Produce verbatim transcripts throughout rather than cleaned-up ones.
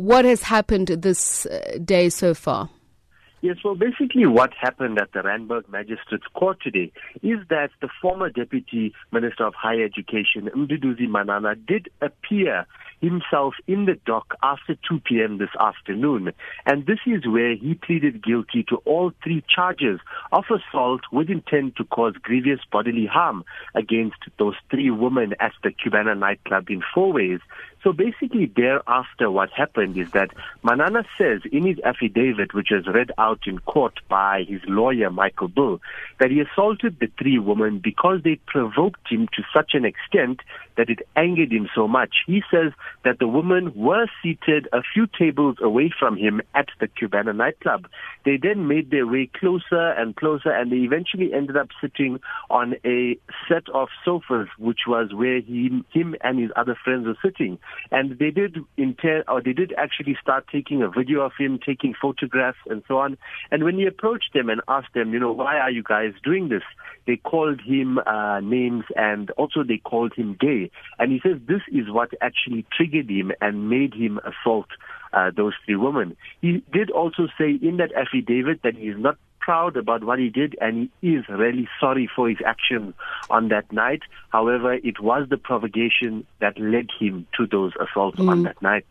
what has happened this day so far? Yes, well, basically what happened at the Randburg Magistrates' Court today is that the former Deputy Minister of Higher Education, Mduduzi Manana, did appear himself in the dock after two p.m. this afternoon. And this is where he pleaded guilty to all three charges of assault with intent to cause grievous bodily harm against those three women at the Cubana nightclub in Fourways. So basically thereafter what happened is that Manana says in his affidavit, which was read out in court by his lawyer, Michael Bull, that he assaulted the three women because they provoked him to such an extent that it angered him so much. He says that the women were seated a few tables away from him at the Cubana nightclub. They then made their way closer and closer, and they eventually ended up sitting on a set of sofas, which was where he, him and his other friends were sitting. And they did inter- or they did actually start taking a video of him, taking photographs and so on. And when he approached them and asked them, you know, why are you guys doing this? They called him uh, names, and also they called him gay. And he says this is what actually triggered him and made him assault uh, those three women. He did also say in that affidavit that he is not proud about what he did, and he is really sorry for his actions on that night. However, it was the provocation that led him to those assaults mm. on that night.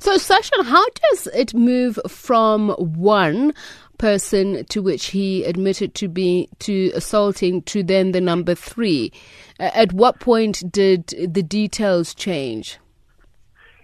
So, Sasha, how does it move from one person to which he admitted to be to assaulting to then the number three? At what point did the details change?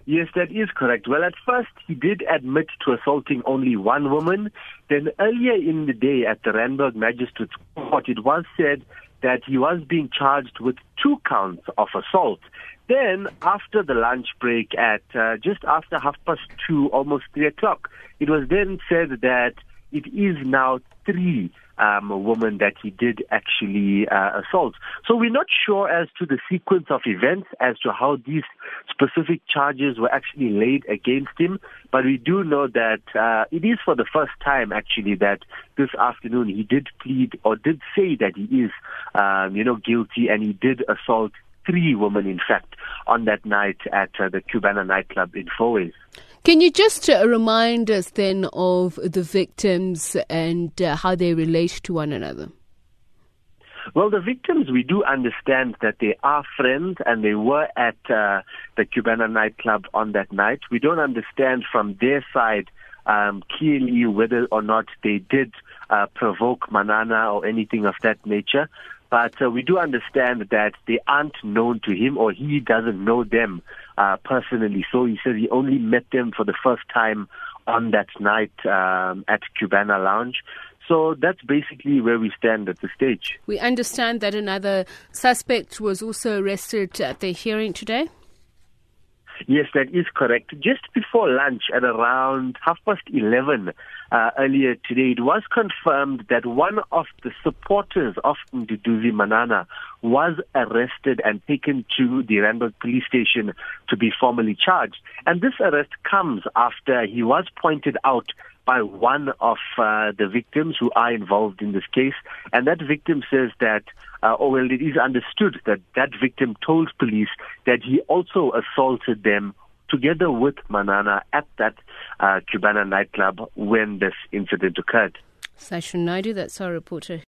Yes, that is correct. Well, at first, he did admit to assaulting only one woman. Then earlier in the day at the Randburg Magistrates' Court, it was said that he was being charged with two counts of assault. Then, after the lunch break at uh, just after half past two, almost three o'clock, it was then said that it is now three um, women that he did actually uh, assault. So we're not sure as to the sequence of events, as to how these specific charges were actually laid against him. But we do know that uh, it is for the first time, actually, that this afternoon he did plead or did say that he is, um, you know, guilty, and he did assault three women, in fact, on that night at uh, the Cubana nightclub in Fourways. Can you just uh, remind us then of the victims and uh, how they relate to one another? Well, the victims, we do understand that they are friends, and they were at uh, the Cubana nightclub on that night. We don't understand from their side um, clearly whether or not they did uh, provoke Manana or anything of that nature. But uh, we do understand that they aren't known to him, or he doesn't know them uh, personally. So he says he only met them for the first time on that night um, at Cubana Lounge. So that's basically where we stand at this stage. We understand that another suspect was also arrested at the hearing today. Yes, that is correct. Just before lunch at around half past eleven uh, earlier today, it was confirmed that one of the supporters of Mduduzi Manana was arrested and taken to the Ramberg Police Station to be formally charged. And this arrest comes after he was pointed out by one of uh, the victims who are involved in this case. And that victim says that, uh, oh, well, it is understood that that victim told police that he also assaulted them together with Manana at that uh, Cubana nightclub when this incident occurred. Sasha Naidu, that's our reporter.